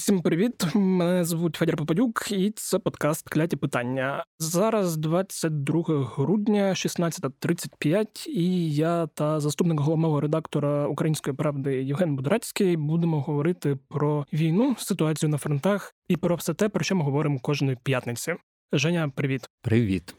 Усім привіт, мене звуть Федір Попадюк, і це подкаст «Кляті питання». Зараз 22 грудня, 16:35, і я та заступник головного редактора «Української правди» Євген Будрацький будемо говорити про війну, ситуацію на фронтах і про все те, про що ми говоримо кожної п'ятниці. Женя, привіт. Привіт.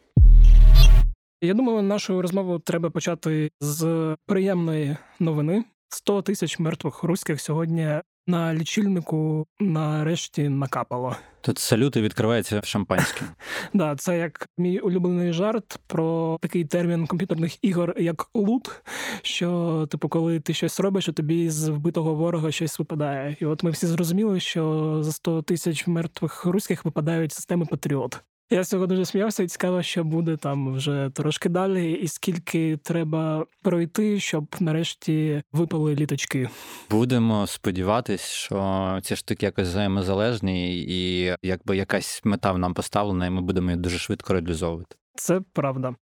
Я думаю, нашу розмову треба почати з приємної новини. 100 тисяч мертвих руських сьогодні на лічильнику нарешті накапало. Тут салюти відкриваються шампанським. Да, це як мій улюблений жарт про такий термін комп'ютерних ігор, як лут, що, типу, коли ти щось робиш, у тобі з вбитого ворога щось випадає. І от ми всі зрозуміли, що за 100 тисяч мертвих руських випадають системи «Патріот». Я з цього дуже сміявся, і цікаво, що буде там вже трошки далі, і скільки треба пройти, щоб нарешті випали літачки. Будемо сподіватись, що ці штуки якось взаємозалежні, і якби якась мета в нам поставлена, і ми будемо її дуже швидко реалізовувати. Це правда.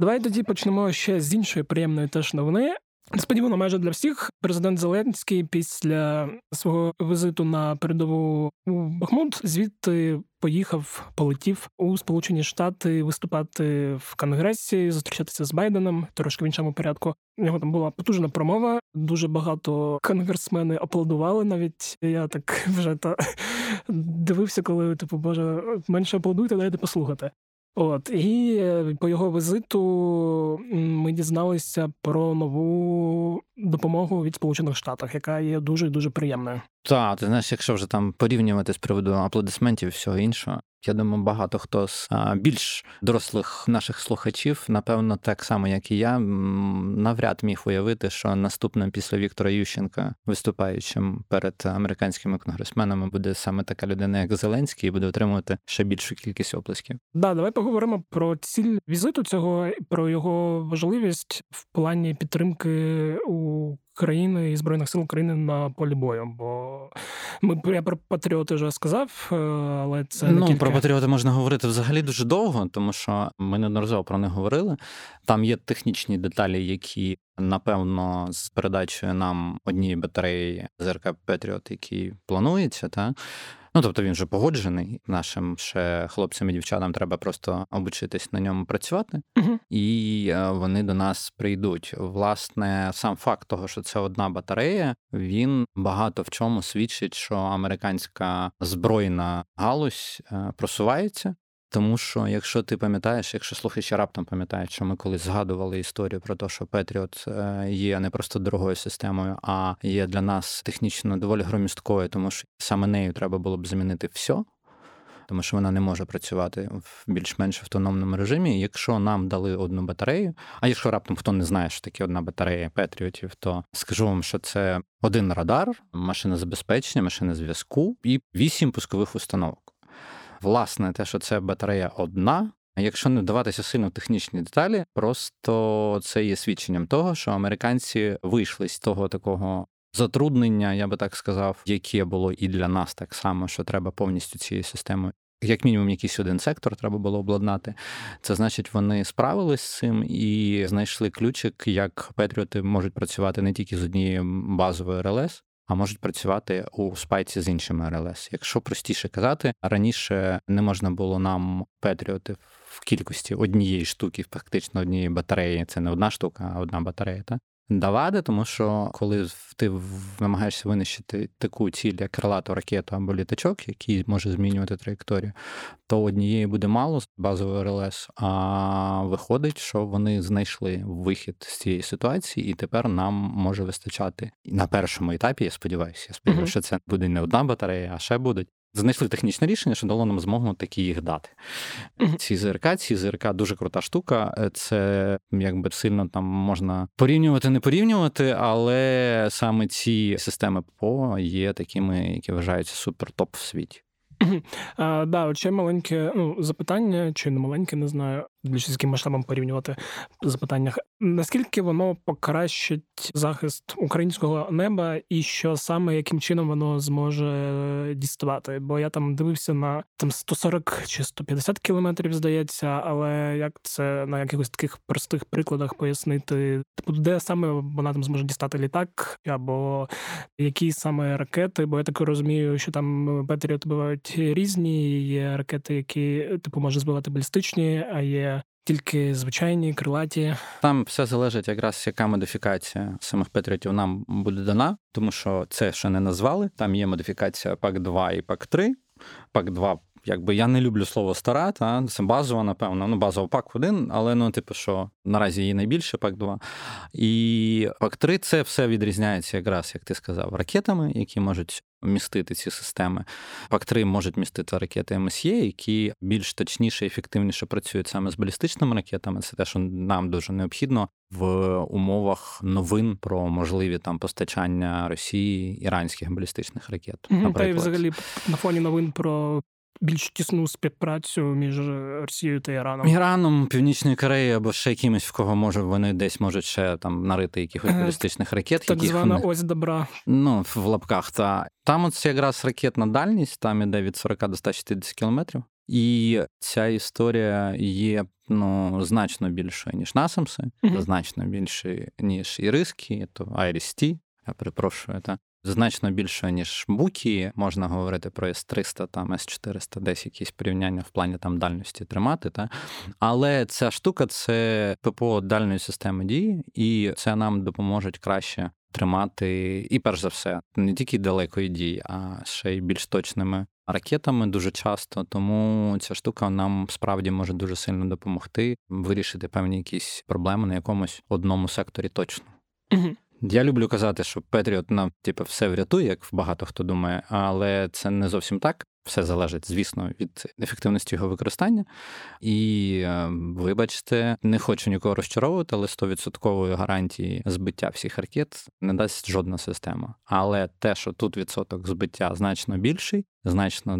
Давай тоді почнемо ще з іншої приємної теж новини. Несподівано майже для всіх, президент Зеленський після свого візиту на передову у Бахмут звідти полетів у Сполучені Штати виступати в Конгресі, зустрічатися з Байденом, трошки в іншому порядку. У нього там була потужна промова, дуже багато конгресмени аплодували навіть. Я так вже дивився, коли, боже, менше аплодуйте, дайте послухати. І по його візиту ми дізналися про нову допомогу від Сполучених Штатів, яка є дуже-дуже приємною. Так, ти знаєш, якщо вже там порівнювати з приводу аплодисментів і всього іншого, я думаю, багато хто з більш дорослих наших слухачів, напевно, так само, як і я, навряд міг уявити, що наступним після Віктора Ющенка, виступаючим перед американськими конгресменами, буде саме така людина, як Зеленський, і буде отримувати ще більшу кількість оплесків. Да, давай поговоримо про ціль візиту цього, про його важливість в плані підтримки у України і Збройних сил України на полі бою, бо я про «Патріоти» вже сказав, але це не тільки. Про «Патріоти» можна говорити взагалі дуже довго, тому що ми неодноразово про них говорили. Там є технічні деталі, які, напевно, з передачею нам однієї батареї ЗРК «Патріот», який планується, та? Тобто він вже погоджений. Нашим ще хлопцям і дівчатам треба просто обучитись на ньому працювати. Угу. І вони до нас прийдуть. Власне, сам факт того, що це одна батарея, він багато в чому свідчить, що американська збройна галузь просувається. Тому що, якщо ти пам'ятаєш, якщо слухачі раптом пам'ятають, що ми колись згадували історію про те, що Петріот є не просто дорогою системою, а є для нас технічно доволі громісткою, тому що саме нею треба було б замінити все, тому що вона не може працювати в більш-менш автономному режимі. Якщо нам дали одну батарею, а якщо раптом хто не знає, що таке одна батарея Петріотів, то скажу вам, що це один радар, машина забезпечення, машина зв'язку і 8 пускових установок. Власне, те, що це батарея одна, якщо не вдаватися сильно в технічні деталі, просто це є свідченням того, що американці вийшли з того такого затруднення, я би так сказав, яке було і для нас так само, що треба повністю цією системою. Як мінімум, якийсь один сектор треба було обладнати. Це значить, вони справились з цим і знайшли ключик, як Петріоти можуть працювати не тільки з однією базовою РЛС, а можуть працювати у спайці з іншими РЛС. Якщо простіше казати, раніше не можна було нам Петріоти в кількості однієї штуки, фактично однієї батареї, це не одна штука, а одна батарея, так? Давати, тому що коли ти намагаєшся винищити таку ціль, як крилату ракету або літачок, який може змінювати траєкторію, то однієї буде мало з базової РЛС, а виходить, що вони знайшли вихід з цієї ситуації, і тепер нам може вистачати. На першому етапі, я сподіваюся, що це буде не одна батарея, а ще будуть. Знайшли технічне рішення, що дало нам змогу такі їх дати. Ці ЗРК дуже крута штука. Це, якби, сильно там можна порівнювати, не порівнювати, але саме ці системи ППО є такими, які вважаються супер-топ в світі. Ще маленьке запитання, чи не маленьке, не знаю. більшістським масштабом порівнювати в запитаннях. Наскільки воно покращить захист українського неба і що саме, яким чином воно зможе діставати? Бо я там дивився на 140 чи 150 кілометрів, здається, але як це на якихось таких простих прикладах пояснити? Типу, де саме вона там зможе дістати літак або які саме ракети? Бо я так розумію, що там Патріот бувають різні, є ракети, які типу може збивати балістичні, а є тільки звичайні, крилаті. Там все залежить якраз, яка модифікація самих Патріотів нам буде дана, тому що це ще не назвали. Там є модифікація ПАК-2 і ПАК-3. ПАК-2, якби я не люблю слово стара, та це базова, напевно. Ну, базова ПАК-1, але ну, типу, що наразі її найбільше ПАК-2. І ПАК-3 це все відрізняється якраз, як ти сказав, ракетами, які можуть містити ці системи. ПАК-3 можуть містити ракети МСЄ, які більш точніше і ефективніше працюють саме з балістичними ракетами. Це те, що нам дуже необхідно в умовах новин про можливі там постачання Росії іранських балістичних ракет. Та й взагалі на фоні новин про більш тісну співпрацю між Росією та Іраном. Північною Кореєю або ще якимось, в кого може вони десь можуть ще там нарити якихось балістичних ракет. Так звана ось добра. Ну, в лапках. Та. Там от якраз ракетна дальність, там іде від 40 до 160 кілометрів. І ця історія є, ну, значно більшою, ніж насамси, значно більше, ніж IRIS-T, то IRIS-T, я перепрошую, та. Значно більше, ніж Буки. Можна говорити про С-300, там, С-400, десь якісь порівняння в плані там дальності тримати. Та? Але ця штука – це ППО дальної системи дії, і це нам допоможе краще тримати, і перш за все, не тільки далекої дії, а ще й більш точними ракетами дуже часто. Тому ця штука нам справді може дуже сильно допомогти вирішити певні якісь проблеми на якомусь одному секторі точно. Я люблю казати, що Петріот нам, типу, все врятує, як багато хто думає, але це не зовсім так. Все залежить, звісно, від ефективності його використання. І, вибачте, не хочу нікого розчаровувати, але 100% гарантії збиття всіх ракет не дасть жодна система. Але те, що тут відсоток збиття значно більший, значно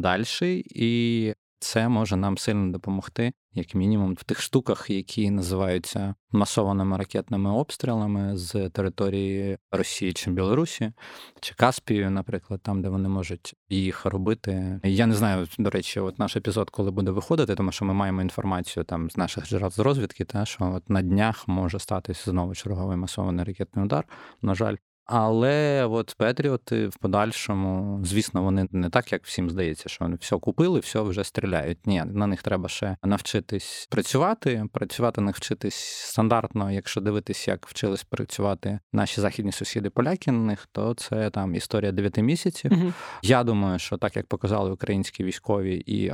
дальший, і це може нам сильно допомогти, як мінімум, в тих штуках, які називаються масованими ракетними обстрілами з території Росії чи Білорусі, чи Каспію, наприклад, там, де вони можуть їх робити. Я не знаю, до речі, от наш епізод, коли буде виходити, тому що ми маємо інформацію там з наших джерел з розвідки, та, що от на днях може статися знову черговий масований ракетний удар, на жаль. Але от Патріоти в подальшому, звісно, вони не так, як всім здається, що вони все купили, все вже стріляють. Ні, на них треба ще навчитись працювати навчитись стандартно. Якщо дивитись, як вчились працювати наші західні сусіди поляки на них, то це там історія 9 місяців. Я думаю, що так, як показали українські військові і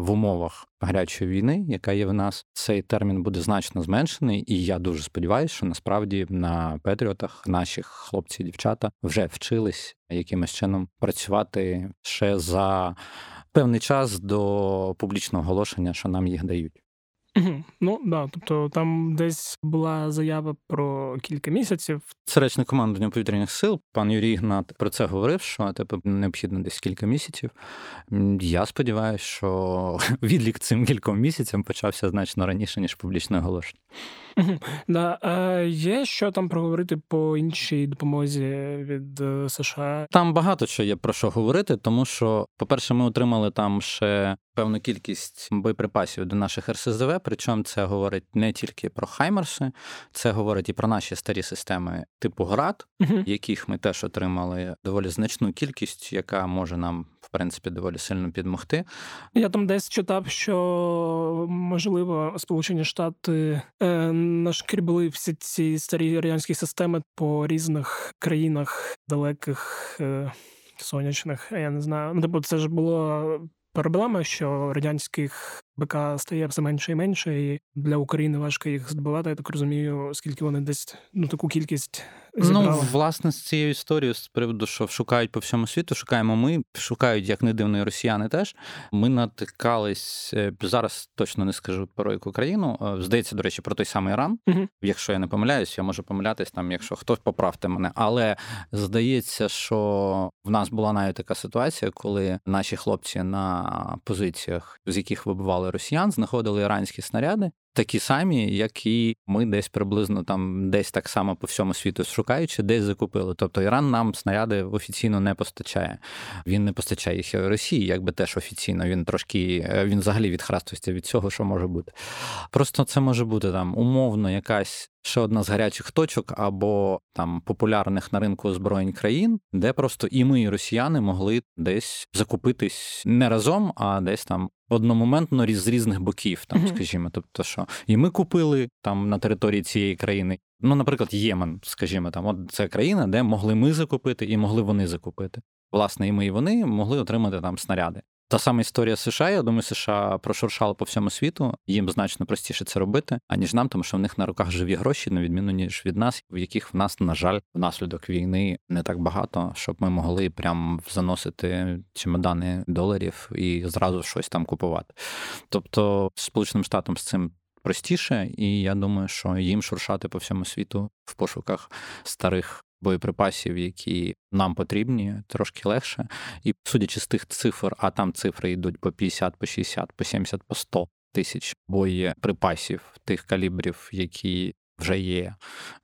в умовах гарячої війни, яка є в нас, цей термін буде значно зменшений, і я дуже сподіваюся, що насправді на Патріотах наших хлопці і дівчата вже вчились якимось чином працювати ще за певний час до публічного оголошення, що нам їх дають. Ну, да, тобто там десь була заява про кілька місяців. Це речник командування повітряних сил, пан Юрій Ігнат про це говорив, що типу необхідно десь кілька місяців. Я сподіваюся, що відлік цим кільком місяцям почався значно раніше, ніж публічне оголошення. Да, а є що там проговорити по іншій допомозі від США? Там багато що є про що говорити, тому що, по-перше, ми отримали там ще певну кількість боєприпасів до наших РСЗВ, причому це говорить не тільки про Хаймерси, це говорить і про наші старі системи типу ГРАД, яких ми теж отримали доволі значну кількість, яка може нам, в принципі, доволі сильно підмогти. Я там десь читав, що, можливо, Сполучені Штати нашкрібли всі ці старі радянські системи по різних країнах далеких, сонячних, я не знаю. Ну, тобто це ж було проблема, що радянських БК стає все менше і менше, і для України важко їх здобувати. Я так розумію, скільки вони десь, ну, таку кількість зібрали. Ну, власне, з цією історією, з приводу, що шукають по всьому світу, шукаємо ми, шукають, як не дивно, і росіяни теж. Ми натикались, зараз точно не скажу про яку країну, здається, до речі, про той самий Іран. Якщо я не помиляюсь, я можу помилятись, там, якщо хтось, поправте мене. Але здається, що в нас була навіть така ситуація, коли наші хлопці на позиціях, з яких вибивали вбивали росіян, знаходили іранські снаряди, такі самі, які ми десь приблизно там, десь так само по всьому світу шукаючи, десь закупили. Тобто Іран нам снаряди офіційно не постачає. Він не постачає їх Росії, якби теж офіційно. Він взагалі відхрастується від цього, що може бути. Просто це може бути там умовно якась ще одна з гарячих точок або там популярних на ринку озброєнь країн, де просто і ми, і росіяни могли десь закупитись не разом, а десь там одномоментно з різних боків, там, скажімо, тобто що і ми купили там на території цієї країни. Ну, наприклад, Ємен, скажімо, там, от це країна, де могли ми закупити і могли вони закупити. Власне, і ми, і вони могли отримати там снаряди. Та сама історія США, я думаю, США прошуршали по всьому світу, їм значно простіше це робити, аніж нам, тому що в них на руках живі гроші, на відміну, ніж від нас, в яких в нас, на жаль, внаслідок війни не так багато, щоб ми могли прям заносити чемодани доларів і зразу щось там купувати. Тобто Сполученим Штатам з цим простіше, і я думаю, що їм шуршати по всьому світу в пошуках старих боєприпасів, які нам потрібні, трошки легше. І судячи з тих цифр, а там цифри йдуть по 50, по 60, по 70, по 100 тисяч боєприпасів тих калібрів, які вже є,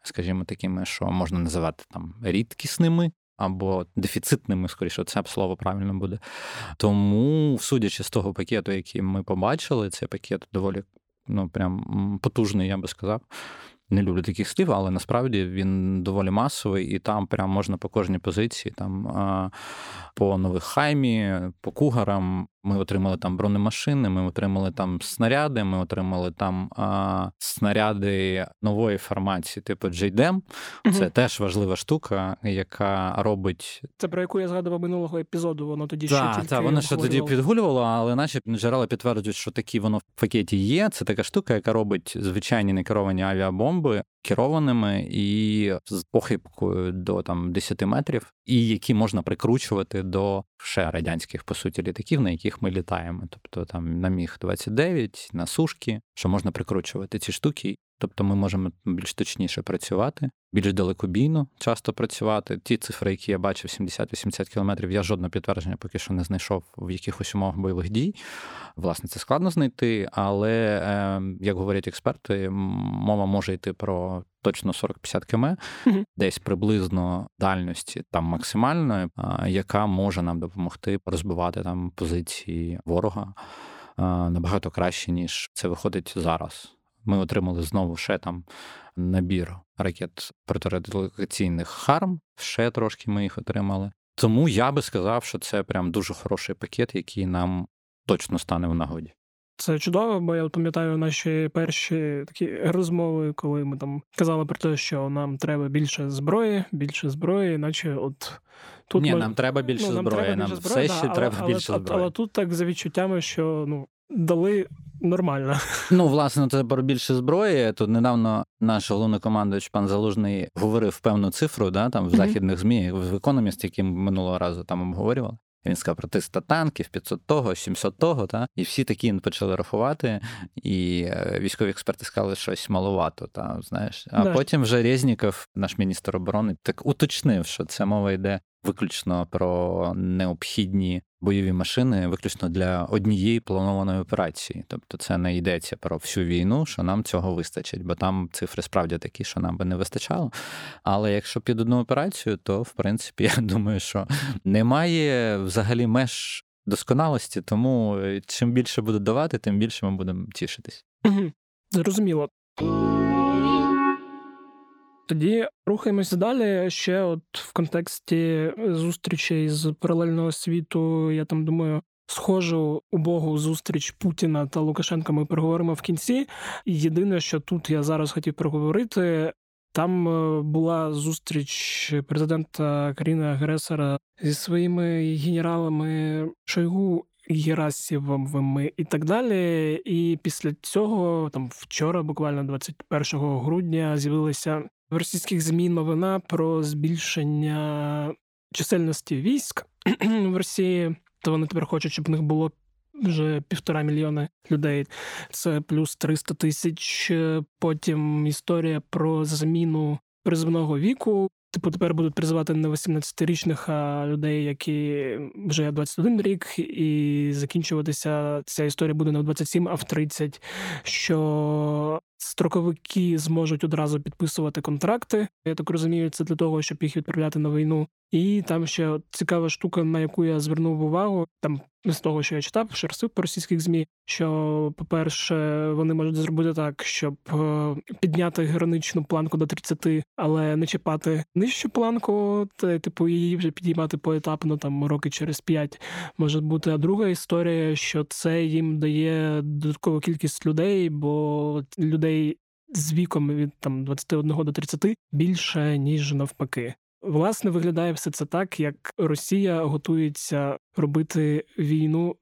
скажімо, такими, що можна називати там рідкісними або дефіцитними, скоріше, це слово правильно буде. Тому, судячи з того пакету, який ми побачили, цей пакет доволі, ну, прям потужний, я би сказав. Не люблю таких слів, але насправді він доволі масовий, і там прям можна по кожній позиції, там по нових хаймі, по кугарам. Ми отримали там бронемашини, ми отримали там снаряди, ми отримали там снаряди нової формації, типу JDAM. Це теж важлива штука, яка робить... Це про яку я згадував минулого епізоду, воно тоді ще тільки... Так, воно ще тоді підгулювало, але наші джерела підтверджують, що такі воно в пакеті є. Це така штука, яка робить звичайні некеровані авіабомби керованими і з похибкою до там 10 метрів, і які можна прикручувати до ще радянських, по суті, літаків, на яких ми літаємо. Тобто там на Міг-29, на Сушки, що можна прикручувати ці штуки. Тобто ми можемо більш точніше працювати, більш далекобійно часто працювати. Ті цифри, які я бачив, 70-80 кілометрів, я жодного підтвердження поки що не знайшов в якихось умовах бойових дій. Власне, це складно знайти, але, як говорять експерти, мова може йти про точно 40-50 км, десь приблизно дальності там максимальної, яка може нам допомогти розбивати там позиції ворога набагато краще, ніж це виходить зараз. Ми отримали знову ще там набір ракет протирадіолокаційних «Харм», ще трошки ми їх отримали. Тому я би сказав, що це прям дуже хороший пакет, який нам точно стане в нагоді. Це чудово, бо я пам'ятаю наші перші такі розмови, коли ми там казали про те, що нам треба більше зброї, іначе от... Тут ні, нам треба більше зброї, нам все ще треба більше зброї. Але тут так за відчуттями, що дали... Нормально. Власне, це про більше зброї. Тут недавно наш головнокомандувач пан Залужний говорив певну цифру, да, там в західних ЗМІ, в «Економіст», який минулого разу там обговорювали. Він сказав про 300 танків, 500 того, 700 того, та? І всі такі почали рахувати, і військові експерти сказали, що щось маловато, та, знаєш. А потім вже Резніков, наш міністр оборони, так уточнив, що це мова йде виключно про необхідні бойові машини, виключно для однієї планованої операції. Тобто це не йдеться про всю війну, що нам цього вистачить, бо там цифри справді такі, що нам би не вистачало. Але якщо під одну операцію, то, в принципі, я думаю, що немає взагалі меж досконалості, тому чим більше буде давати, тим більше ми будемо тішитись. Зрозуміло. Тоді рухаємося далі. Ще от в контексті зустрічей з паралельного світу, я там думаю, схожу убогу зустріч Путіна та Лукашенка ми проговоримо в кінці. Єдине, що тут я зараз хотів проговорити, там була зустріч президента країни-агресора зі своїми генералами Шойгу, Герасимовими і так далі. І після цього, там вчора, буквально 21 грудня, з'явилися в російських ЗМІ новина про збільшення чисельності військ в Росії. То вони тепер хочуть, щоб в них було вже 1,5 мільйона людей. Це плюс 300 тисяч. Потім історія про зміну призовного віку. Типу, тепер будуть призивати не 18-річних, а людей, які вже 21 рік, і закінчуватися ця історія буде не в 27, а в 30, що строковики зможуть одразу підписувати контракти. Я так розумію, це для того, щоб їх відправляти на війну. І там ще цікава штука, на яку я звернув увагу, там з того, що я читав, шерстив по російських ЗМІ, що, по-перше, вони можуть зробити так, щоб підняти граничну планку до 30, але не чіпати нижчу планку, типу її вже підіймати поетапно, там, роки через 5 може бути. А друга історія, що це їм дає додаткову кількість людей, бо людей з віком від там 21 до 30 більше, ніж навпаки. Власне, виглядає все це так, як Росія готується робити війну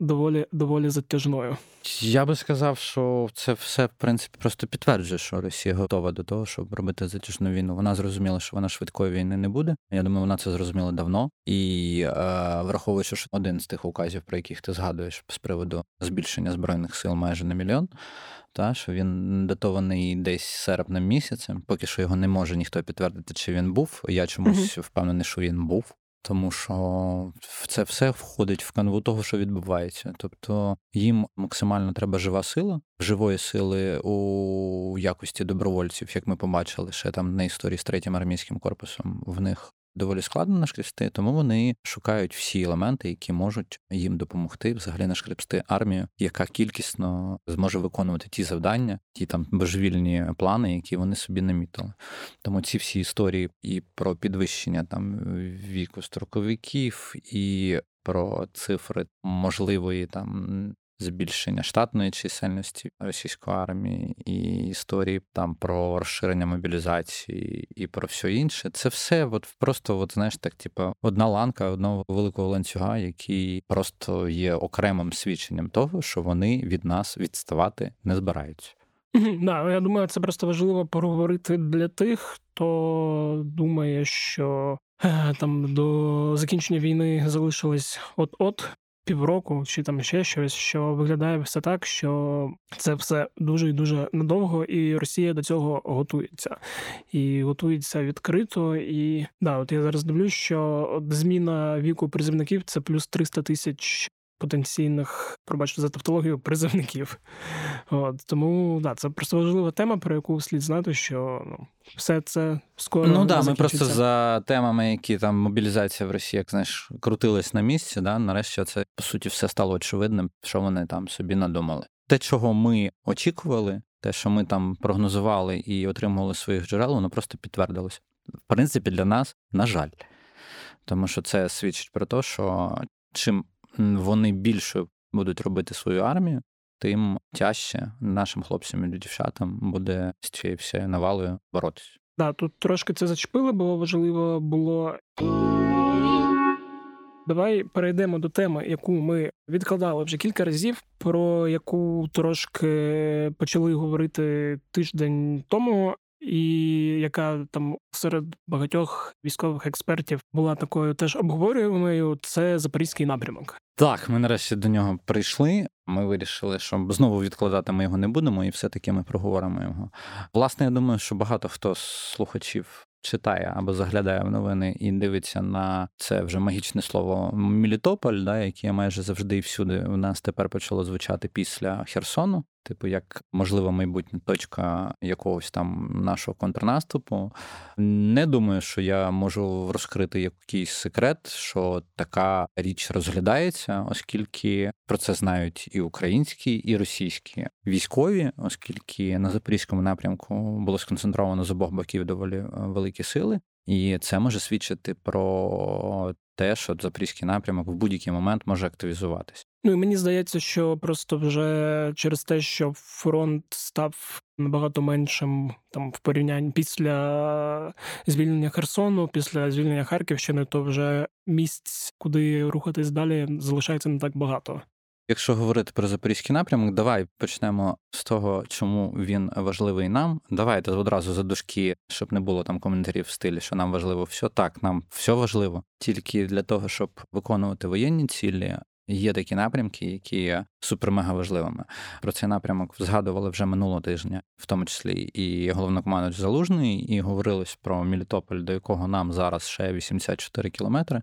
доволі затяжною. Я би сказав, що це все, в принципі, просто підтверджує, що Росія готова до того, щоб робити затяжну війну. Вона зрозуміла, що вона швидкої війни не буде. Я думаю, вона це зрозуміла давно. І враховуючи, що один з тих указів, про яких ти згадуєш з приводу збільшення Збройних сил майже на 1 мільйон, та, що він датований десь серпнем місяцем. Поки що його не може ніхто підтвердити, чи він був. Я чомусь впевнений, що він був. Тому що це все входить в канву того, що відбувається. Тобто їм максимально треба жива сила, живої сили у якості добровольців, як ми побачили ще там на історії з 3-м армійським корпусом, в них доволі складно нашкребсти, тому вони шукають всі елементи, які можуть їм допомогти взагалі нашкребсти армію, яка кількісно зможе виконувати ті завдання, ті там божевільні плани, які вони собі намітили. Тому ці всі історії і про підвищення там віку строковиків, і про цифри можливої там збільшення штатної чисельності російської армії, і історії там про розширення мобілізації і про все інше. Це все от просто, от, знаєш, так, типу, одна ланка, одного великого ланцюга, який просто є окремим свідченням того, що вони від нас відставати не збираються. Да, я думаю, це просто важливо проговорити для тих, хто думає, що там до закінчення війни залишилось от-от, півроку, чи там ще щось, що виглядає все так, що це все дуже і дуже надовго, і Росія до цього готується. І готується відкрито, і да, от я зараз дивлюсь, що от зміна віку призивників – це плюс 300 тисяч потенційних, пробачте за тавтологію, призивників. От, тому, да, це просто важлива тема, про яку слід знати, що ну, все це скоро закінчиться. Ну, да, ми просто за темами, які там мобілізація в Росії, як знаєш, крутилась на місці, да, нарешті це, по суті, все стало очевидним, що вони там собі надумали. Те, чого ми очікували, те, що ми там прогнозували і отримували своїх джерел, воно просто підтвердилося. В принципі, для нас, на жаль. Тому що це свідчить про те, що чим вони більше будуть робити свою армію, тим тяжче нашим хлопцям і дівчатам буде з цією всією навалою боротися. Да, тут трошки це зачепили, бо важливо було. Давай перейдемо до теми, яку ми відкладали вже кілька разів, про яку трошки почали говорити тиждень тому, і яка там серед багатьох військових експертів була такою теж обговорюваною, це Запорізький напрямок. Так, ми нарешті до нього прийшли. Ми вирішили, що знову відкладати ми його не будемо, і все-таки ми проговоримо його. Власне, я думаю, що багато хто з слухачів читає або заглядає в новини і дивиться на це вже магічне слово Мелітополь, да, яке майже завжди і всюди у нас тепер почало звучати після Херсону, типу як можлива майбутня точка якогось там нашого контрнаступу. Не думаю, що я можу розкрити якийсь секрет, що така річ розглядається, оскільки про це знають і українські, і російські військові, оскільки на Запорізькому напрямку було сконцентровано з обох боків доволі великі сили. І це може свідчити про те, що Запорізький напрямок в будь-який момент може активізуватись. Ну і мені здається, що просто вже через те, що фронт став набагато меншим там в порівнянні після звільнення Херсону, після звільнення Харківщини, то вже місць, куди рухатись далі, залишається не так багато. Якщо говорити про Запорізький напрямок, давай почнемо з того, чому він важливий нам. Давайте одразу за дужки, щоб не було там коментарів в стилі, що нам важливо все. Так, нам все важливо. Тільки для того, щоб виконувати воєнні цілі, Є такі напрямки, які є супермега важливими. Про цей напрямок згадували вже минулого тижня, в тому числі і головнокомандувач Залужний, і говорилось про Мелітополь, до якого нам зараз ще 84 кілометри.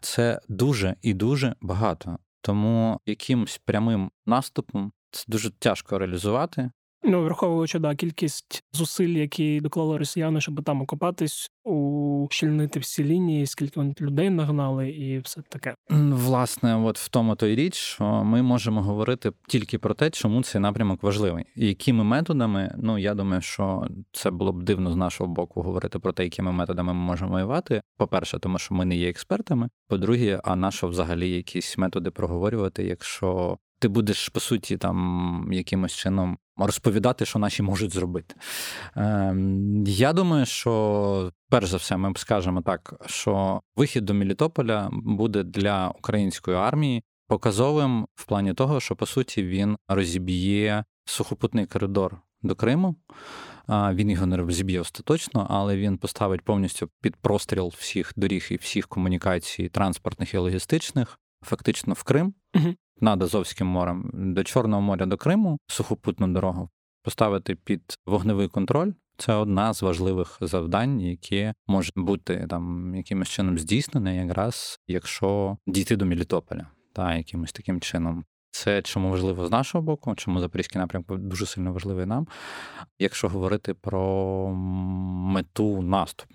Це дуже і дуже багато. Тому якимось прямим наступом це дуже тяжко реалізувати. Ну, враховуючи, да, кількість зусиль, які доклали росіяни, щоб там окопатись, ущільнити всі лінії, скільки вони людей нагнали і все таке. Власне, от в тому той річ, що ми можемо говорити тільки про те, чому цей напрямок важливий. І якими методами, ну, я думаю, що це було б дивно з нашого боку говорити про те, якими методами ми можемо воювати. По-перше, тому що ми не є експертами. По-друге, а нащо взагалі якісь методи проговорювати, якщо ти будеш, по суті, там, якимось чином розповідати, що наші можуть зробити. Я думаю, що, перш за все, ми скажемо так, що вихід до Мелітополя буде для української армії показовим в плані того, що, по суті, він розіб'є сухопутний коридор до Криму. Він його не розіб'є остаточно, але він поставить повністю під простріл всіх доріг і всіх комунікацій транспортних і логістичних, фактично в Крим. Угу. Над Азовським морем, до Чорного моря, до Криму, сухопутну дорогу, поставити під вогневий контроль. Це одна з важливих завдань, які може бути там якимось чином здійснене, якраз якщо дійти до Мелітополя, та якимось таким чином. Це чому важливо з нашого боку, чому запорізький напрямок дуже сильно важливий нам, якщо говорити про мету наступу.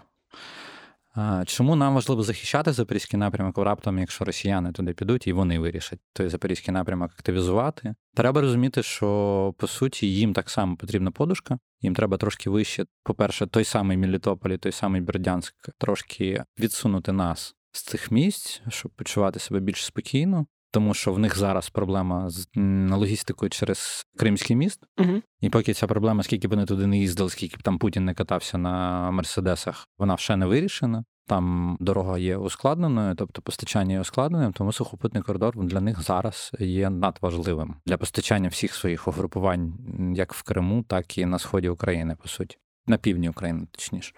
Чому нам важливо захищати запорізький напрямок раптом, якщо росіяни туди підуть і вони вирішать той запорізький напрямок активізувати? Треба розуміти, що, по суті, їм так само потрібна подушка, їм треба трошки вище, по-перше, той самий Мелітополь і той самий Бердянськ, трошки відсунути нас з цих місць, щоб почувати себе більш спокійно, тому що в них зараз проблема з логістикою через Кримський міст. Угу. І поки ця проблема, скільки б вони туди не їздили, скільки б там Путін не катався на мерседесах, вона ще не вирішена. Там дорога є ускладненою, тобто постачання є ускладненим, тому сухопутний коридор для них зараз є надважливим для постачання всіх своїх угрупувань як в Криму, так і на сході України, по суті. На півдні України, точніше.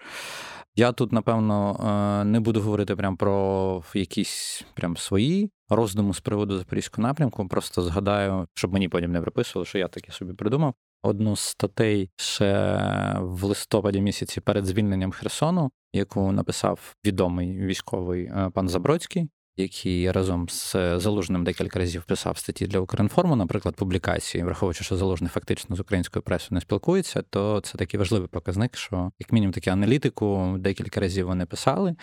Я тут, напевно, не буду говорити прям про якісь прям свої роздуми з приводу запорізького напрямку, просто згадаю, щоб мені потім не приписували, що я таке собі придумав. Одну з статей ще в листопаді місяці перед звільненням Херсону, яку написав відомий військовий пан Забродський, який разом з Залужним декілька разів писав статті для «Укрінформу», наприклад, публікації, враховуючи, що Залужний фактично з українською пресою не спілкується, то це такий важливий показник, що, як мінімум, таку аналітику декілька разів вони писали.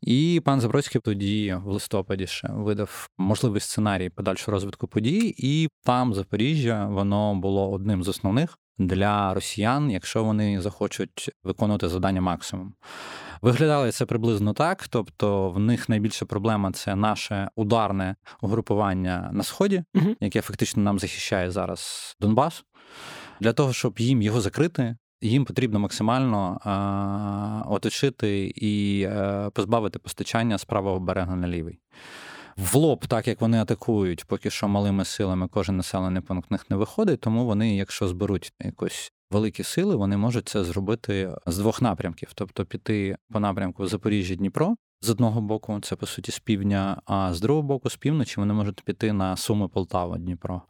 І пан Забродський тоді, в листопаді ще, видав можливий сценарій подальшого розвитку подій, і там Запоріжжя, воно було одним з основних для росіян, якщо вони захочуть виконувати завдання максимум. Виглядало це приблизно так, тобто в них найбільша проблема – це наше ударне угрупування на Сході, угу, яке фактично нам захищає зараз Донбас. Для того, щоб їм його закрити, їм потрібно максимально оточити і позбавити постачання з правого берега на лівий. В лоб, так як вони атакують, поки що малими силами кожен населений пункт в них не виходить, тому вони, якщо зберуть якось великі сили, вони можуть це зробити з двох напрямків. Тобто піти по напрямку Запоріжжя-Дніпро з одного боку, це по суті з півдня, а з другого боку, з півночі, вони можуть піти на Суми-Полтава-Дніпро.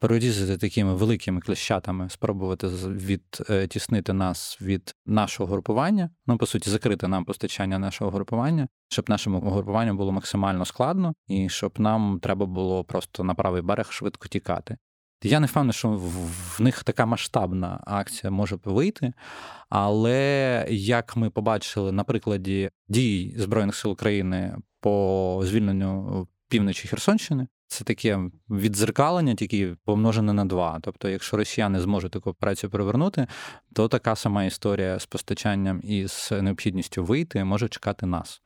Перерізати такими великими клещатами, спробувати відтіснити нас від нашого групування, ну, по суті, закрити нам постачання нашого групування, щоб нашому групуванню було максимально складно і щоб нам треба було просто на правий берег швидко тікати. Я не впевнений, що в них така масштабна акція може вийти, але як ми побачили на прикладі дій Збройних сил України по звільненню півночі Херсонщини, це таке віддзеркалення, тільки помножене на 2. Тобто, якщо росіяни зможуть таку операцію провернути, то така сама історія з постачанням і з необхідністю вийти може чекати нас.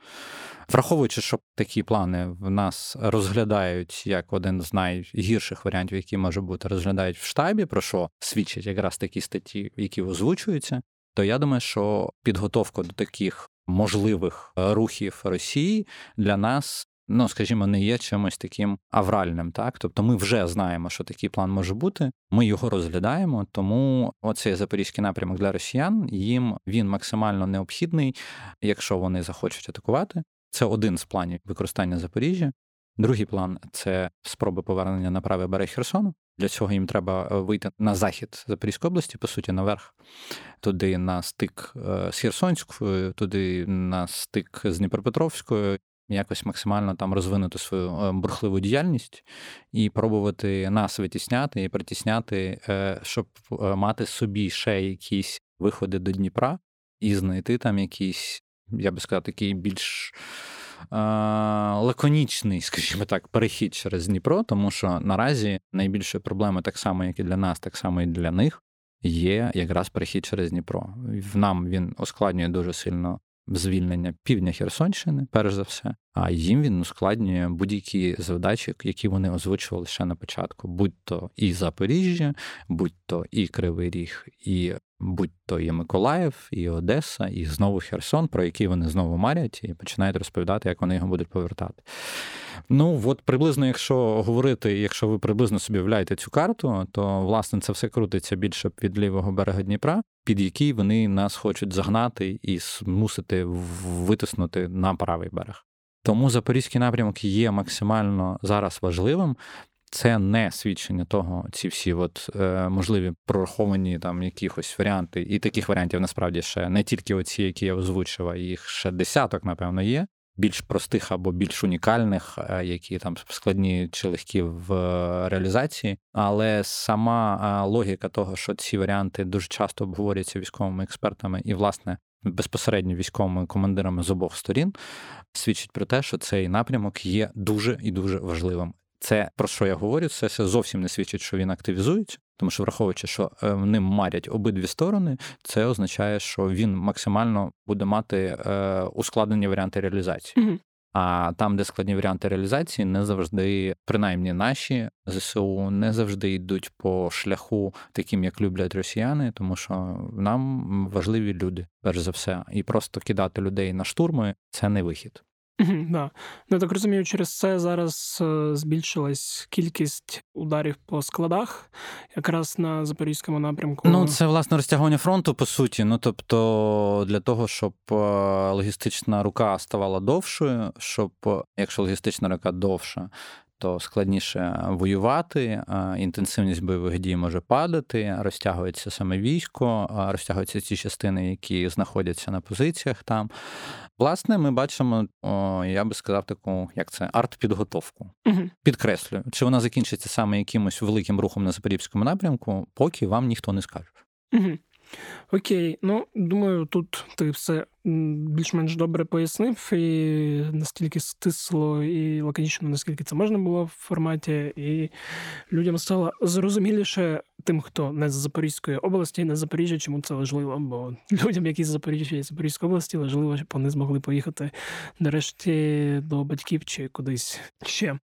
Враховуючи, що такі плани в нас розглядають як один з найгірших варіантів, який може бути, розглядають в штабі, про що свідчать якраз такі статті, які озвучуються, то я думаю, що підготовка до таких можливих рухів Росії для нас, ну, скажімо, не є чимось таким авральним, так? Тобто ми вже знаємо, що такий план може бути, ми його розглядаємо, тому оцей запорізький напрямок для росіян, їм він максимально необхідний, якщо вони захочуть атакувати. Це один з планів використання Запоріжжя. Другий план – це спроби повернення на правий берег Херсону. Для цього їм треба вийти на захід Запорізької області, по суті, наверх, туди на стик з Херсонською, туди на стик з Дніпропетровською, якось максимально там розвинути свою бурхливу діяльність і пробувати нас витісняти і притісняти, щоб мати собі ще якісь виходи до Дніпра і знайти там якийсь, я би сказав, такий більш лаконічний, скажімо так, перехід через Дніпро, тому що наразі найбільшою проблемою, так само, як і для нас, так само і для них, є якраз перехід через Дніпро. Нам він ускладнює дуже сильно звільнення півдня Херсонщини, перш за все, а їм він ускладнює будь-які задачі, які вони озвучували ще на початку. Будь-то і Запоріжжя, будь-то і Кривий Ріг, і будь-то і Миколаїв, і Одеса, і знову Херсон, про який вони знову марять і починають розповідати, як вони його будуть повертати. Ну, от приблизно, якщо говорити, якщо ви приблизно собі уявляєте цю карту, то, власне, це все крутиться більше під лівого берега Дніпра, під який вони нас хочуть загнати і змусити витиснути на правий берег. Тому запорізький напрямок є максимально зараз важливим. Це не свідчення того, ці всі от, можливі прораховані там якісь варіанти, і таких варіантів насправді ще не тільки оці, які я озвучував, їх ще десяток, напевно, є, більш простих або більш унікальних, які там складні чи легкі в реалізації. Але сама логіка того, що ці варіанти дуже часто обговорюються військовими експертами і, власне, безпосередньо військовими командирами з обох сторін, свідчить про те, що цей напрямок є дуже і дуже важливим. Це, про що я говорю, це зовсім не свідчить, що він активізується, тому що, враховуючи, що ним марять обидві сторони, це означає, що він максимально буде мати ускладнені варіанти реалізації. Угу. А там, де складні варіанти реалізації, не завжди, принаймні наші ЗСУ, не завжди йдуть по шляху таким, як люблять росіяни, тому що нам важливі люди, перш за все. І просто кидати людей на штурми – це не вихід. Да. Я так розумію, через це зараз збільшилась кількість ударів по складах, якраз на запорізькому напрямку. Ну, це, власне, розтягування фронту, по суті. Ну, тобто, для того, щоб логістична рука ставала довшою, щоб, якщо логістична рука довша, то складніше воювати, інтенсивність бойових дій може падати, розтягується саме військо, розтягуються ті частини, які знаходяться на позиціях там. Власне, ми бачимо, я би сказав, таку, як це, арт-підготовку. Угу. Підкреслюю, чи вона закінчиться саме якимось великим рухом на запорізькому напрямку, поки вам ніхто не скаже. Угу. Окей, ну, думаю, тут ти все більш-менш добре пояснив, і настільки стисло і лаконічно, наскільки це можна було в форматі, і людям стало зрозуміліше тим, хто не з Запорізької області, не з Запоріжжя, чому це важливо, бо людям, які з Запоріжжя і Запорізької області, важливо, щоб вони змогли поїхати нарешті до батьків чи кудись ще.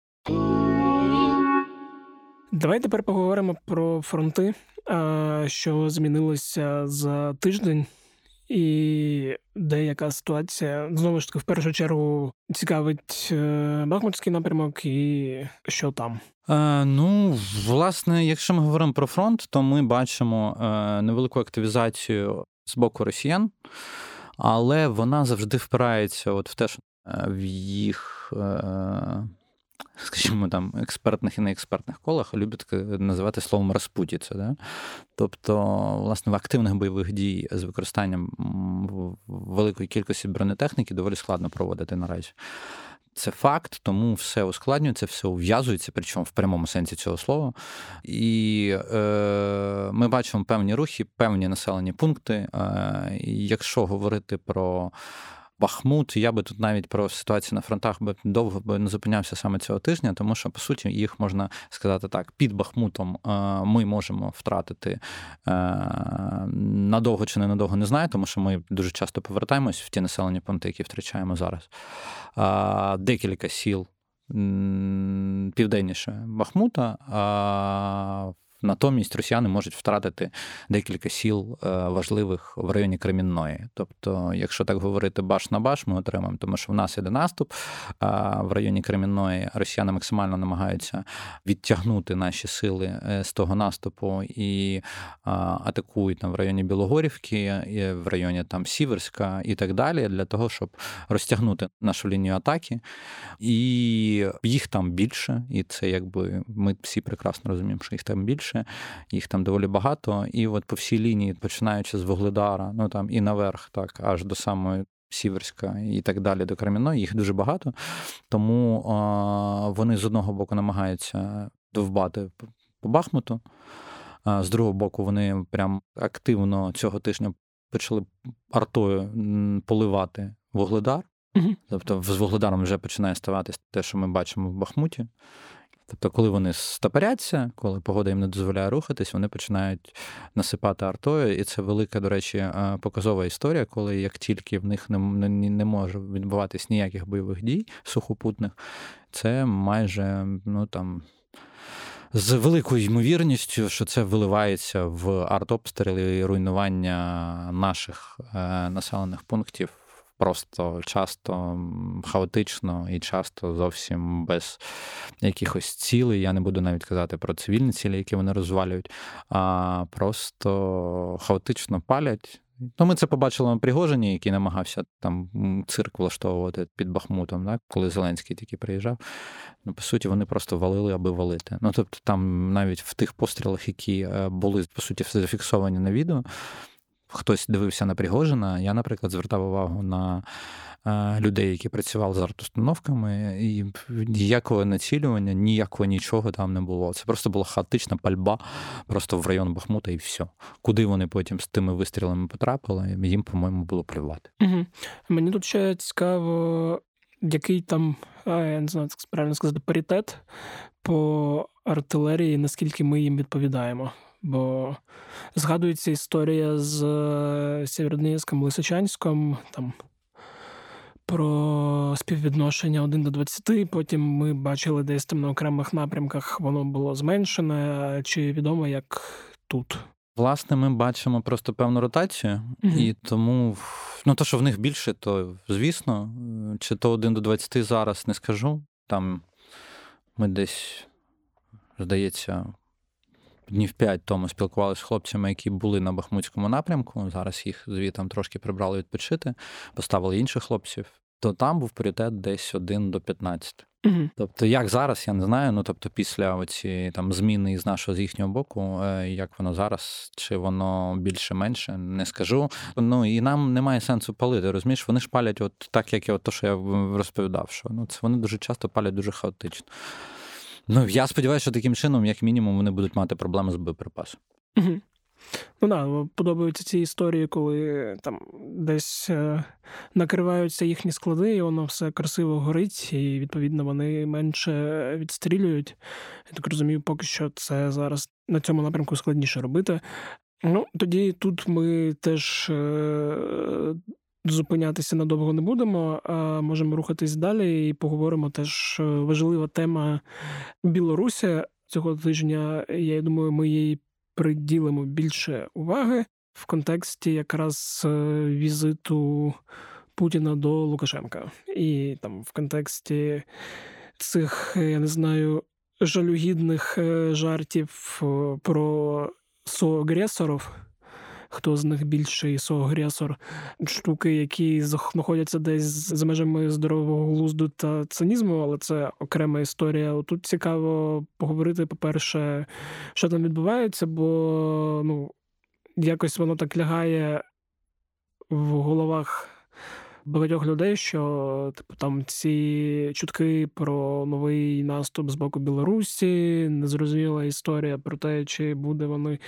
Давай тепер поговоримо про фронти, що змінилося за тиждень, і деяка ситуація. Знову ж таки, в першу чергу цікавить Бахмутський напрямок і що там. Ну, власне, якщо ми говоримо про фронт, то ми бачимо невелику активізацію з боку росіян, але вона завжди впирається от в те, що в їх... скажімо, там, експертних і неекспертних колах люблять називати словом «розпутіться». Да? Тобто, власне, в активних бойових дій з використанням великої кількості бронетехніки доволі складно проводити наразі. Це факт, тому все ускладнюється, все ув'язується, причому в прямому сенсі цього слова. І ми бачимо певні рухи, певні населені пункти. Якщо говорити про Бахмут, я би тут навіть про ситуацію на фронтах би довго би не зупинявся саме цього тижня, тому що, по суті, їх можна сказати так, під Бахмутом ми можемо втратити надовго чи ненадовго, не знаю, тому що ми дуже часто повертаємось в ті населені пункти, які втрачаємо зараз. Декілька сіл південніше Бахмута, Натомість росіяни можуть втратити декілька сіл важливих в районі Кремінної. Тобто, якщо так говорити баш на баш, ми отримаємо, тому що в нас іде наступ, а в районі Кремінної росіяни максимально намагаються відтягнути наші сили з того наступу і атакують там в районі Білогорівки, в районі там Сіверська і так далі, для того, щоб розтягнути нашу лінію атаки. І їх там більше, і це якби ми всі прекрасно розуміємо, що їх там більше, їх там доволі багато. І от по всій лінії, починаючи з Вугледара, ну там і наверх, так, аж до самої Сіверська і так далі, до Кремінної, їх дуже багато. Тому вони з одного боку намагаються довбати по Бахмуту, з другого боку вони прям активно цього тижня почали артою поливати Вугледар. Угу. Тобто з Вугледаром вже починає ставатися те, що ми бачимо в Бахмуті. Тобто, коли вони стопоряться, коли погода їм не дозволяє рухатись, вони починають насипати артою. І це велика, до речі, показова історія, коли як тільки в них не може відбуватись ніяких бойових дій сухопутних, це майже, ну там, з великою ймовірністю, що це виливається в артобстріли і руйнування наших населених пунктів. Просто часто хаотично і часто зовсім без якихось цілей. Я не буду навіть казати про цивільні цілі, які вони розвалюють, а просто хаотично палять. Ну, ми це побачили на Пригожині, який намагався там цирк влаштовувати під Бахмутом, так? Коли Зеленський тільки приїжджав. Ну, по суті, вони просто валили, аби валити. Ну, тобто там навіть в тих пострілах, які були, по суті, зафіксовані на відео, хтось дивився на Пригожина. Я, наприклад, звертав увагу на людей, які працювали з артустановками, і ніякого націлювання, ніякого нічого там не було. Це просто була хаотична пальба просто в район Бахмута і все. Куди вони потім з тими вистрілами потрапили, їм, по-моєму, було плювати. Угу. Мені тут ще цікаво, який там, я не знаю, як правильно сказати, паритет по артилерії, наскільки ми їм відповідаємо. Бо згадується історія з Сєвєродонецьком, Лисичанськом, там про співвідношення 1:20, потім ми бачили десь там на окремих напрямках воно було зменшене, чи відомо як тут? Власне, ми бачимо просто певну ротацію, угу. І тому, ну то, що в них більше, то звісно, чи то 1:20 зараз не скажу, там ми десь, здається, днів 5 тому спілкувалися з хлопцями, які були на Бахмутському напрямку. Зараз їх звідти трошки прибрали відпочити, поставили інших хлопців. То там був паритет десь 1:15. Угу. Тобто, як зараз, я не знаю. Ну, тобто, після оці там зміни з нашого, з їхнього боку, як воно зараз, чи воно більше-менше, не скажу. Ну, і нам немає сенсу палити, розумієш? Вони ж палять от так, як і от то, що я розповідав, що ну, це вони дуже часто палять дуже хаотично. Ну, я сподіваюся, що таким чином, як мінімум, вони будуть мати проблеми з боєприпасом. Угу. Ну, да, подобаються ці історії, коли там десь накриваються їхні склади, і воно все красиво горить, і, відповідно, вони менше відстрілюють. Я так розумію, поки що це зараз на цьому напрямку складніше робити. Ну, тоді тут ми теж зупинятися надовго не будемо, а можемо рухатись далі і поговоримо теж важлива тема Білорусі цього тижня. Я думаю, ми їй приділимо більше уваги в контексті якраз візиту Путіна до Лукашенка. І там в контексті цих, я не знаю, жалюгідних жартів про соагресорів, хто з них більший соагресор, штуки, які знаходяться десь за межами здорового глузду та цинізму, але це окрема історія. Тут цікаво поговорити, по-перше, що там відбувається, бо ну, якось воно так лягає в головах багатьох людей, що типу, там ці чутки про новий наступ з боку Білорусі, незрозуміла історія про те, чи буде вони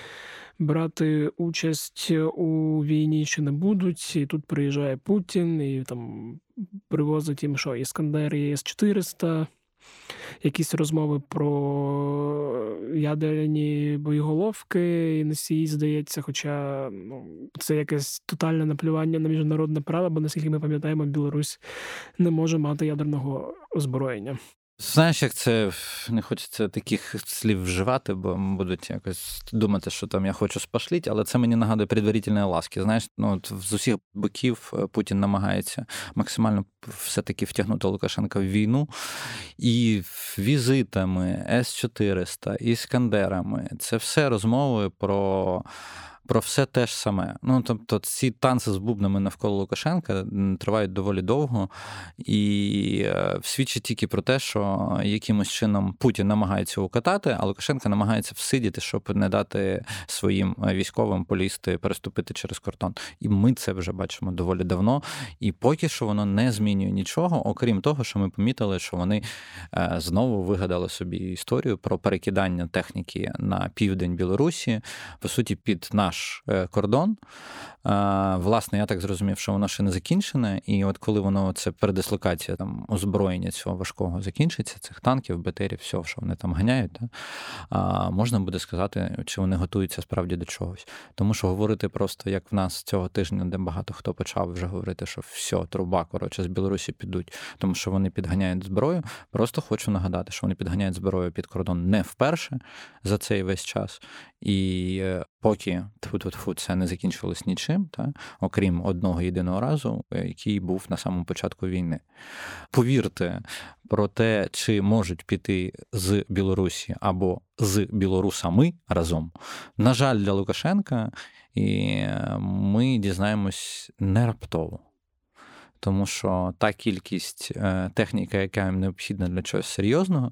брати участь у війні, чи не будуть. І тут приїжджає Путін і там привозить їм що, Іскандер і С-400, якісь розмови про ядерні боєголовки і носії, здається, хоча ну, це якесь тотальне наплювання на міжнародне право, бо, наскільки ми пам'ятаємо, Білорусь не може мати ядерного озброєння. Знаєш, як це, не хочеться таких слів вживати, бо будуть якось думати, що там я хочу спашліть, але це мені нагадує предварительної ласки. Знаєш, ну, з усіх боків Путін намагається максимально все-таки втягнути Лукашенка в війну. І візитами, С-400, іскандерами, це все розмови про все те ж саме. Ну, тобто ці танці з бубнами навколо Лукашенка тривають доволі довго і свідчить тільки про те, що якимось чином Путін намагається укатати, а Лукашенка намагається всидіти, щоб не дати своїм військовим полізти, переступити через кордон. І ми це вже бачимо доволі давно. І поки що воно не змінює нічого, окрім того, що ми помітили, що вони знову вигадали собі історію про перекидання техніки на південь Білорусі, по суті, під наш кордон. Власне, я так зрозумів, що воно ще не закінчене, і от коли воно, це передислокація там озброєння цього важкого закінчиться, цих танків, БТРів, всього, що вони там ганяють, можна буде сказати, чи вони готуються справді до чогось. Тому що говорити просто, як в нас цього тижня, де багато хто почав вже говорити, що все, труба, коротше, з Білорусі підуть, тому що вони підганяють зброю. Просто хочу нагадати, що вони підганяють зброю під кордон не вперше за цей весь час. І поки це не закінчилось нічим, та, окрім одного єдиного разу, який був на самому початку війни. Повірте, про те, чи можуть піти з Білорусі або з білорусами разом, на жаль, для Лукашенка, і ми дізнаємось не раптово. Тому що та кількість техніки, яка їм необхідна для чогось серйозного,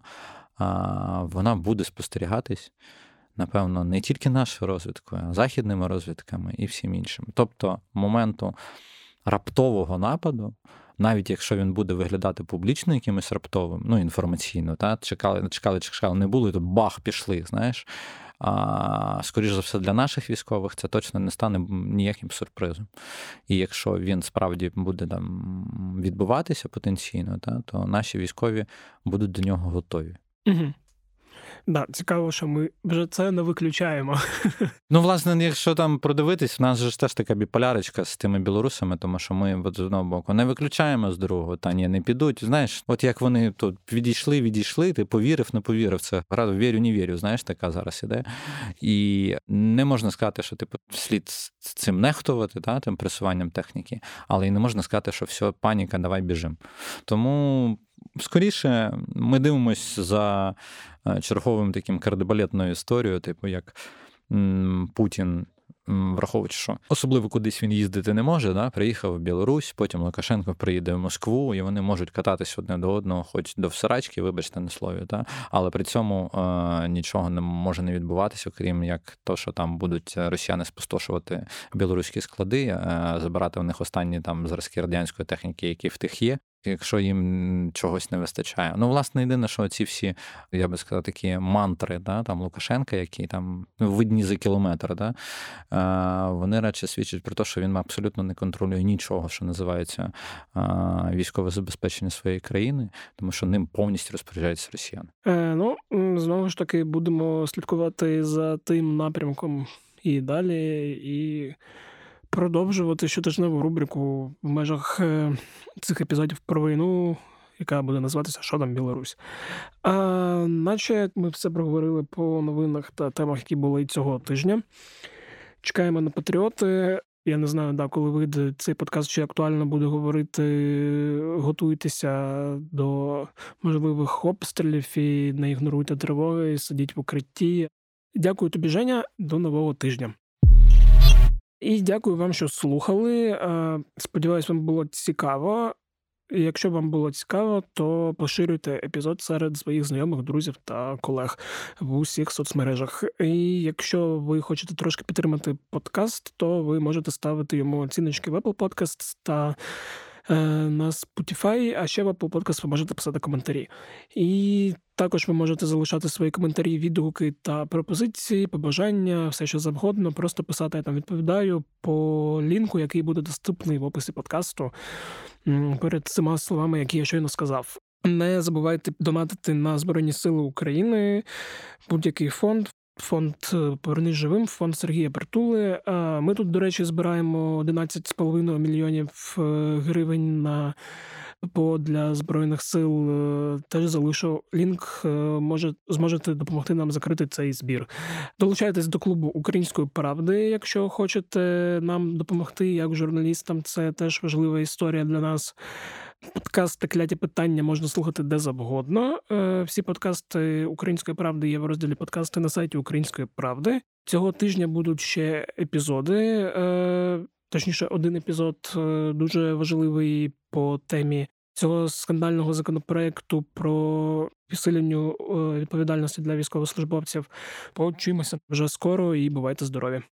вона буде спостерігатись, напевно, не тільки нашою розвідкою, а західними розвідками і всім іншим. Тобто моменту раптового нападу, навіть якщо він буде виглядати публічно якимось раптовим, ну, інформаційно, та, чекали, не було, і то бах, пішли, знаєш. Скоріше за все, для наших військових це точно не стане ніяким сюрпризом. І якщо він справді буде там відбуватися потенційно, та, то наші військові будуть до нього готові. Угу. Да, цікаво, що ми вже це не виключаємо. Ну, власне, якщо там продивитись, в нас же теж така біполярочка з тими білорусами, тому що ми з одного боку не виключаємо, з другого, та ні, не підуть. Знаєш, от як вони тут відійшли, ти повірив, не повірив. Це гра вірю, не вірю, знаєш, така зараз іде. І не можна сказати, що типу слід цим нехтувати, та, тим пресуванням техніки, але і не можна сказати, що все, паніка, давай біжимо. Тому скоріше ми дивимося за черговим таким кардебалетною історією, типу як Путін, враховуючи, що особливо кудись він їздити не може, да? Приїхав в Білорусь, потім Лукашенко приїде в Москву, і вони можуть кататись одне до одного, хоч до всрачки, вибачте на слові, да? Але при цьому нічого не може не відбуватися, окрім як то, що там будуть росіяни спустошувати білоруські склади, забирати в них останні там зразки радянської техніки, які в тих є, якщо їм чогось не вистачає. Ну, власне, єдине, що ці всі, я би сказав, такі мантри, да, там Лукашенка, які там видні за кілометр, да, вони радше свідчать про те, що він абсолютно не контролює нічого, що називається військове забезпечення своєї країни, тому що ним повністю розпоряджаються росіяни. Ну, знову ж таки, будемо слідкувати за тим напрямком і далі, і продовжувати щотижневу рубрику в межах цих епізодів про війну, яка буде називатися «Що там Білорусь?». Наче ми все проговорили по новинах та темах, які були цього тижня. Чекаємо на «Патріоти». Я не знаю, да, коли вийде цей подкаст, чи актуально буде говорити, готуйтеся до можливих обстрілів і не ігноруйте тривоги, сидіть в укритті. Дякую тобі, Женя, до нового тижня. І дякую вам, що слухали. Сподіваюсь, вам було цікаво. Якщо вам було цікаво, то поширюйте епізод серед своїх знайомих, друзів та колег в усіх соцмережах. І якщо ви хочете трошки підтримати подкаст, то ви можете ставити йому оціночки в Apple Podcast та на Spotify, а ще в Apple Podcast ви можете писати коментарі. І також ви можете залишати свої коментарі, відгуки та пропозиції, побажання, все що завгодно, просто писати «Я там відповідаю» по лінку, який буде доступний в описі подкасту перед цими словами, які я щойно сказав. Не забувайте донатити на Збройні Сили України, будь-який фонд. Фонд «Повернись живим», фонд Сергія Притули. Ми тут, до речі, збираємо 11,5 мільйонів гривень на бо для Збройних сил теж залишу лінк, зможете допомогти нам закрити цей збір. Долучайтесь до клубу Української правди, якщо хочете нам допомогти як журналістам. Це теж важлива історія для нас. Подкасти «Кляті питання» можна слухати де завгодно. Всі подкасти «Української правди» є в розділі «Подкасти» на сайті «Української правди». Цього тижня будуть ще епізоди, точніше, один епізод дуже важливий по темі цього скандального законопроекту про посилення відповідальності для військовослужбовців. Почуємося вже скоро і бувайте здорові!